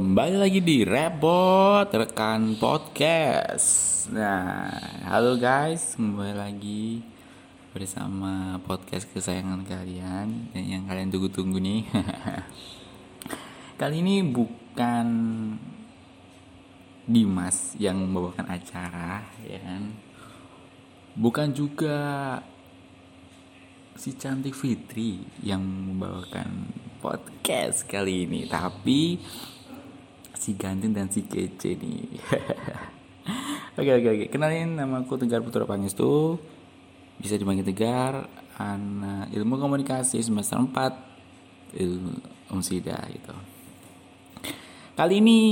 Kembali lagi di Repot Rekan Podcast. Nah, halo guys, kembali lagi bersama podcast kesayangan kalian dan yang kalian tunggu-tunggu nih. Kali ini bukan Dimas yang membawakan acara, ya kan? Bukan juga si cantik Fitri yang membawakan podcast kali ini, tapi si ganteng dan si kece nih. Oke. Kenalin, nama aku Tegar Putra Pangestu. Bisa dipanggil Tegar. Anak ilmu komunikasi semester 4 Unsida gitu. Kali ini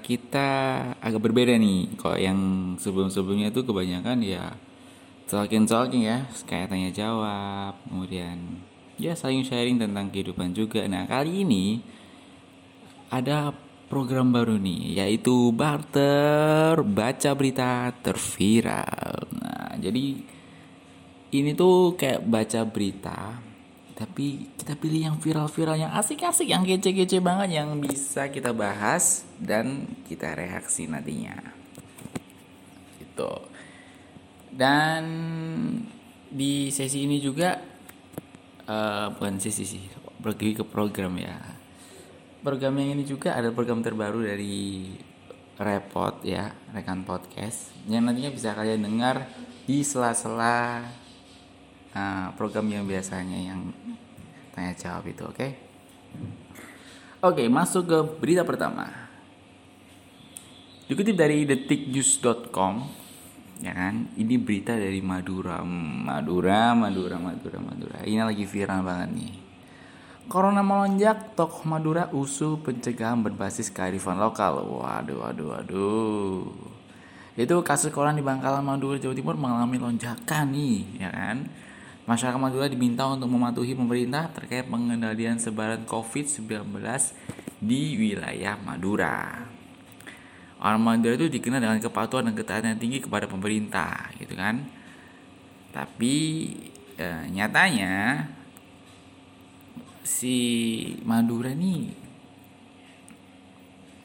kita agak berbeda nih. Kok yang sebelum-sebelumnya itu kebanyakan ya talking ya, kayak tanya jawab, kemudian ya saling sharing tentang kehidupan juga. Nah, kali ini ada program baru nih, yaitu barter baca berita terviral. Nah, jadi ini tuh kayak baca berita, tapi kita pilih yang viral-viral, yang asik-asik, yang kece-kece banget, yang bisa kita bahas dan kita reaksi nantinya gitu. Dan di sesi ini juga bukan sesi sih, pergi ke program ya. Program yang ini juga ada program terbaru dari Repot ya, Rekan Podcast, yang nantinya bisa kalian dengar di sela-sela program yang biasanya yang tanya jawab itu, oke? Oke, masuk ke berita pertama. Dikutip dari detiknews.com, ya kan? Ini berita dari Madura. Ini lagi viral banget nih. Corona melonjak, tokoh Madura usul pencegahan berbasis kearifan lokal. Waduh. Itu kasus corona di Bangkalan, Madura, Jawa Timur mengalami lonjakan nih, ya kan? Masyarakat Madura diminta untuk mematuhi pemerintah terkait pengendalian sebaran COVID-19 di wilayah Madura. Orang Madura itu dikenal dengan kepatuhan dan ketaatan yang tinggi kepada pemerintah, gitu kan? Tapi nyatanya si Madura nih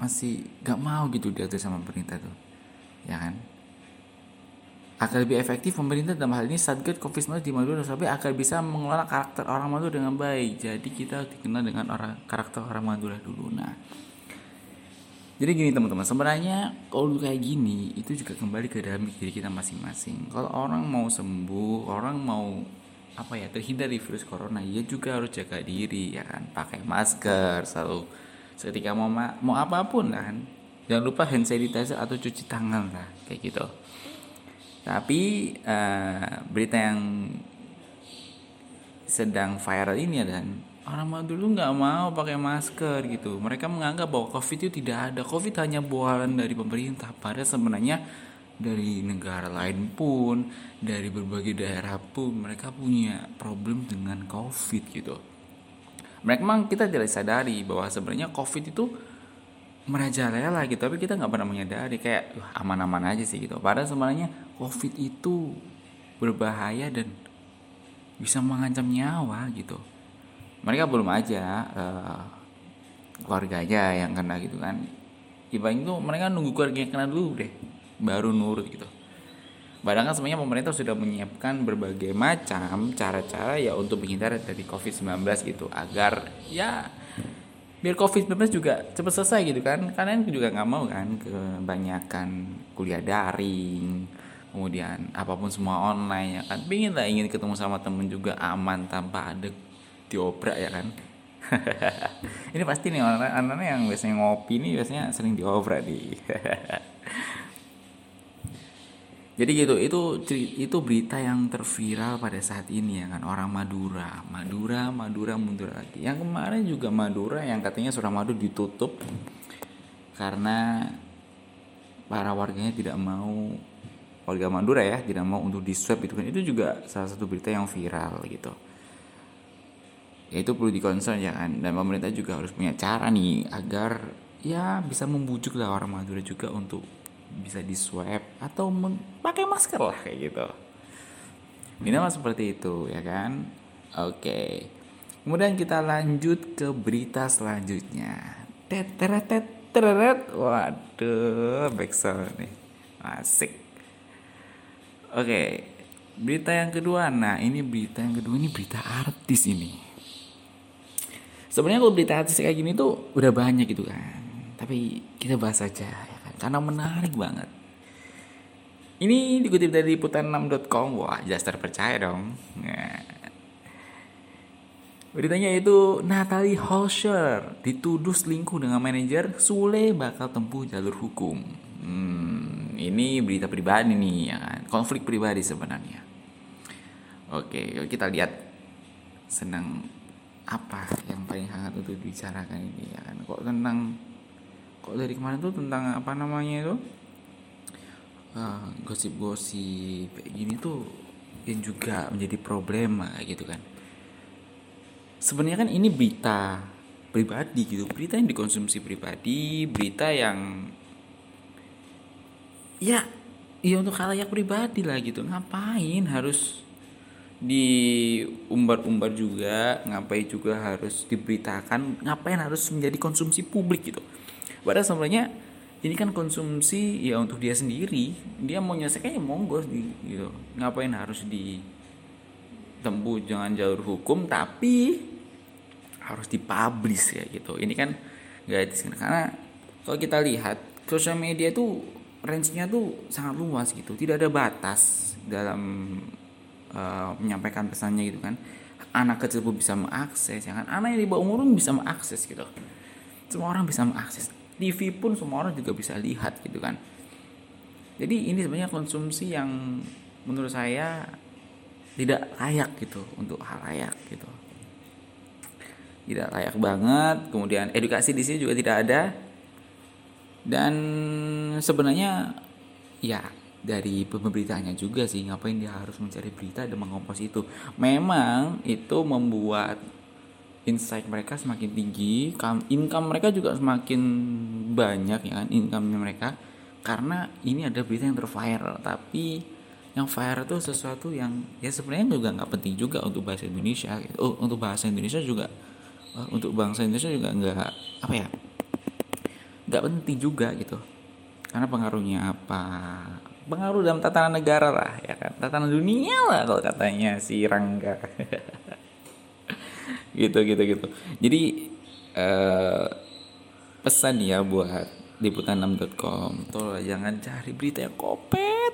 masih gak mau gitu diatur sama pemerintah tuh, ya kan? Agar lebih efektif, pemerintah dalam hal ini Satgas COVID-19 di Madura agar bisa mengelola karakter orang Madura dengan baik. Jadi kita dikenal dengan karakter orang Madura dulu. Nah, jadi gini teman-teman, sebenarnya kalau kayak gini itu juga kembali ke dalam diri kita masing-masing. Kalau orang mau sembuh, orang mau terhindar dari virus corona, ya juga harus jaga diri, ya kan, pakai masker selalu ketika mau apapun kan, jangan lupa hand sanitizer atau cuci tangan lah, kayak gitu. Tapi berita yang sedang viral ini adalah orang Madura nggak mau pakai masker gitu. Mereka menganggap bahwa COVID itu tidak ada, COVID hanya bualan dari pemerintah, padahal sebenarnya dari negara lain pun, dari berbagai daerah pun mereka punya problem dengan COVID gitu. Mereka memang kita tidak sadari bahwa sebenarnya COVID itu merajalela gitu, tapi kita nggak pernah menyadari, kayak aman-aman aja sih gitu. Padahal sebenarnya COVID itu berbahaya dan bisa mengancam nyawa gitu. Mereka belum aja keluarganya yang kena gitu kan. Ibaratnya tuh mereka nunggu keluarganya kena dulu deh, baru nurut gitu. Padahal kan sebenarnya pemerintah sudah menyiapkan berbagai macam cara-cara ya untuk menghindar dari COVID-19 gitu, agar ya biar COVID-19 juga cepat selesai gitu kan. Kalian juga nggak mau kan kebanyakan kuliah daring, kemudian apapun semua online ya kan. Pingin lah ingin ketemu sama temen juga aman tanpa ada diobrak ya kan. Ini pasti nih orang-orang yang biasanya ngopi nih biasanya sering diobrak nih. Jadi gitu, itu berita yang terviral pada saat ini ya kan, orang Madura mundur lagi. Yang kemarin juga Madura yang katanya Suramadu ditutup karena para warganya tidak mau, warga Madura ya, tidak mau untuk di-swab gitu kan. Itu juga salah satu berita yang viral gitu. Ya itu perlu di-concern ya kan, dan pemerintah juga harus punya cara nih agar ya bisa membujuk lah orang Madura juga untuk bisa di-swab atau pakai masker lah, kayak gitu. Minimal seperti itu ya kan. Oke. Kemudian kita lanjut ke berita selanjutnya. Waduh, backsound nih. Asik. Oke, berita yang kedua. Nah, ini berita yang kedua, ini berita artis ini. Sebenarnya kalau berita artis kayak gini tuh udah banyak gitu kan. Tapi kita bahas aja ya kan, karena menarik banget. Ini dikutip dari liputan6.com. Wah, jelas terpercaya dong. Nah. Beritanya itu Natalie Holscher dituduh selingkuh dengan manajer, Sule bakal tempuh jalur hukum. Ini berita pribadi nih ya kan, konflik pribadi sebenarnya. Oke, kita lihat senang apa yang paling hangat untuk dibicarakan ini ya kan. Kok dari kemarin tuh tentang apa namanya itu? Gosip-gosip kayak gini tuh yang juga menjadi problema kayak gitu kan. Sebenarnya kan ini berita pribadi gitu, berita yang dikonsumsi pribadi, berita yang ya untuk khalayak pribadi lah gitu. Ngapain harus diumbar-umbar juga, ngapain juga harus diberitakan, ngapain harus menjadi konsumsi publik gitu. Padahal sebenarnya ini kan konsumsi ya untuk dia sendiri, dia mau nyelesaikan ya monggo gitu. Ngapain harus ditempuh jangan jalur hukum tapi harus dipublish ya gitu. Ini kan nggak disengaja karena kalau kita lihat sosial media tuh range-nya tuh sangat luas gitu, tidak ada batas dalam menyampaikan pesannya gitu kan. Anak kecil pun bisa mengakses, ya kan? Anak yang di bawah umur pun bisa mengakses gitu. Semua orang bisa mengakses. TV pun semua orang juga bisa lihat gitu kan. Jadi ini sebenarnya konsumsi yang menurut saya tidak layak gitu untuk halayak gitu. Tidak layak banget. Kemudian edukasi di sini juga tidak ada. Dan sebenarnya ya dari pemberitanya juga sih, ngapain dia harus mencari berita dan mengompos itu. Memang itu membuat insight mereka semakin tinggi, income mereka juga semakin banyak ya kan, income-nya mereka. Karena ini ada berita yang terviral, tapi yang viral itu sesuatu yang ya sebenarnya juga nggak penting juga untuk bahasa Indonesia gitu. Untuk bahasa Indonesia juga, untuk bangsa Indonesia juga nggak penting juga gitu. Karena pengaruhnya apa? Pengaruh dalam tatanan negara lah ya kan, tatanan dunia lah kalau katanya si Rangga gitu. Jadi pesan ya buat liputan6.com, tolong jangan cari berita yang kopet.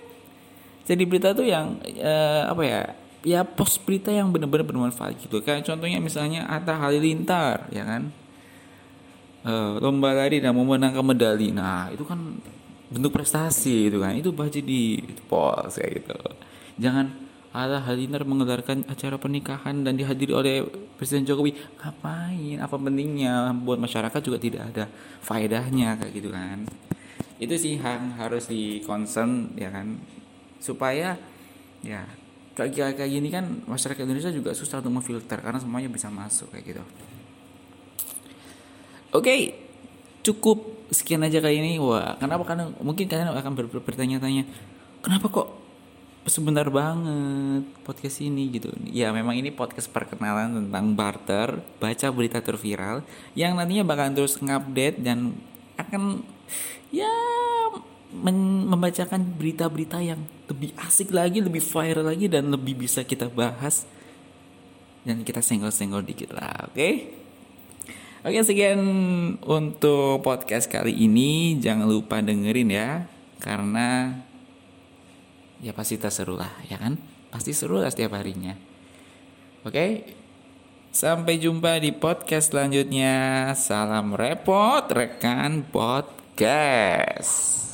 Jadi berita tuh yang post berita yang benar-benar bermanfaat gitu. Kayak contohnya misalnya Atra Halilintar ya kan, lomba lari dan memenangkan medali. Nah itu kan bentuk prestasi gitu kan, itu pasti di post kayak gitu. Jangan Atra Halilintar menggelarkan acara pernikahan dan dihadiri oleh Presiden Jokowi. Ngapain? Apa pentingnya? Buat masyarakat juga tidak ada faedahnya kayak gitu kan. Itu sih yang harus di concern ya kan, supaya ya kayak gini kan masyarakat Indonesia juga susah untuk memfilter karena semuanya bisa masuk kayak gitu. Oke, cukup sekian aja kali ini. Wah, kenapa? Karena mungkin kalian akan bertanya-tanya kenapa kok sebentar banget podcast ini gitu. Ya memang ini podcast perkenalan tentang barter, baca berita terviral yang nantinya bakal terus ngupdate dan akan ya membacakan berita-berita yang lebih asik lagi, lebih viral lagi, dan lebih bisa kita bahas dan kita senggol-senggol dikit lah. Oke, sekian untuk podcast kali ini. Jangan lupa dengerin ya, karena ya pasti seru lah ya kan, pasti seru lah setiap harinya. Oke, sampai jumpa di podcast selanjutnya. Salam Repot Rekan Podcast.